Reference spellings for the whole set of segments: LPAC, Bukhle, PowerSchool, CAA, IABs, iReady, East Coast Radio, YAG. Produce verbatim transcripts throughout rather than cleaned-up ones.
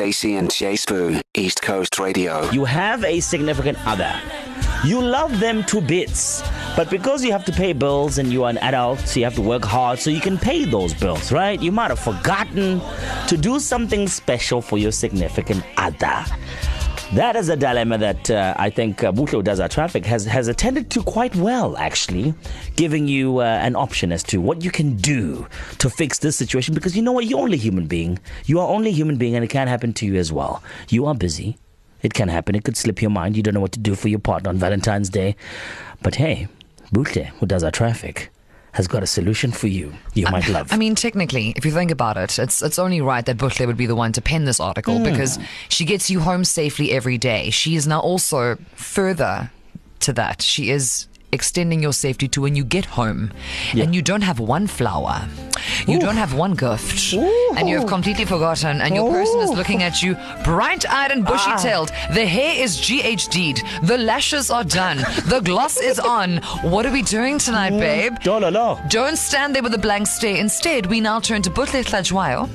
Stacy and Jay Spoo, East Coast Radio. You have a significant other. You love them to bits, but because you have to pay bills and you are an adult, so you have to work hard so you can pay those bills, right? You might have forgotten to do something special for your significant other. That is a dilemma that uh, I think uh, Bukhle does our traffic has, has attended to quite well, actually, giving you uh, an option as to what you can do to fix this situation. Because you know what? You're only a human being. You are only a human being, and it can happen to you as well. You are busy. It can happen. It could slip your mind. You don't know what to do for your partner on Valentine's Day. But hey, Bukhle, who does our traffic, has got a solution for you. You might love. I mean, technically, if you think about it, it's it's only right that Bukhle would be the one to pen this article mm. because she gets you home safely every day. She is now also further to that. She is extending your safety to when you get home yeah. and you don't have one flower. You Ooh. Don't have one gift. Ooh. And you have completely forgotten, and your Ooh. Person is looking at you bright-eyed and bushy-tailed. Ah. The hair is G H D'd. The lashes are done. The gloss is on. What are we doing tonight, babe? Don't stand there with a blank stare. Instead, we now turn to Bukhle Hlajwayo,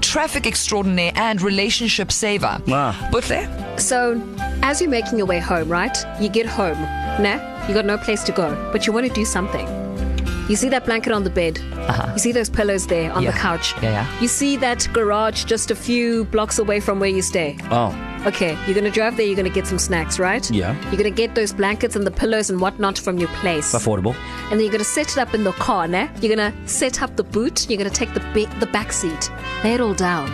traffic extraordinaire and relationship saver. Ah. Bukhle? So, as you're making your way home, right? You get home. Nah, you got no place to go, but you want to do something. You see that blanket on the bed. Uh-huh. You see those pillows there on yeah. the couch. Yeah, yeah. You see that garage just a few blocks away from where you stay. Oh. Okay, you're going to drive there, you're going to get some snacks, right? Yeah. You're going to get those blankets and the pillows and whatnot from your place. Affordable. And then you're going to set it up in the car, né? You're going to set up the boot. You're going to take the, be- the back seat. Lay it all down.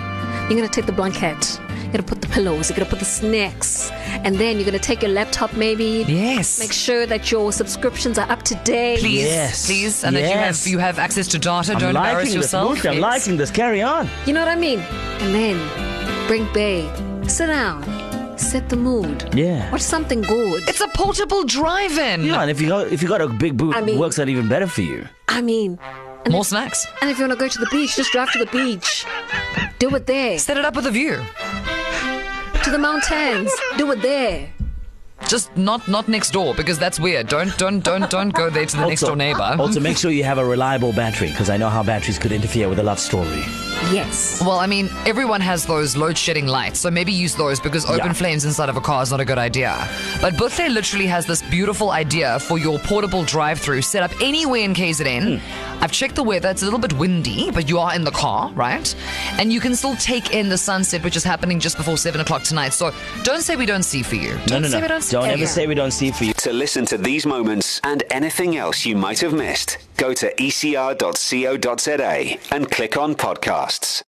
You're going to take the blanket. You're going to put the pillows. You're going to put the snacks. And then you're going to take your laptop, maybe. Yes. Make sure that your subscriptions are up to date. Please. Yes. Please. And yes. that you have, you have access to data. I'm Don't embarrass yourself. This, yes. I'm liking this. Carry on. You know what I mean? And then bring bae. Sit down. Set the mood. Yeah. Watch something good. It's a portable drive-in. Yeah, and if you got, if you got a big boot, I mean, it works out even better for you. I mean. More if, snacks. And if you want to go to the beach, just drive to the beach. Do it there. Set it up with a view. To the mountains. Do it there. Just not not next door, because that's weird. Don't don't don't don't go there to the also, next door neighbor. Also, make sure you have a reliable battery, because I know how batteries could interfere with a love story. Yes. Well, I mean, everyone has those load-shedding lights, so maybe use those, because open yeah. flames inside of a car is not a good idea. But Bukhle literally has this beautiful idea for your portable drive-through set up anywhere in K Z N. Mm. I've checked the weather. It's a little bit windy, but you are in the car, right? And you can still take in the sunset, which is happening just before seven o'clock tonight. So don't say we don't see for you. Don't no, no, say no. we don't see Don't yeah, ever yeah. say we don't see for you. To listen to these moments and anything else you might have missed, go to E C R dot co dot za and click on podcasts.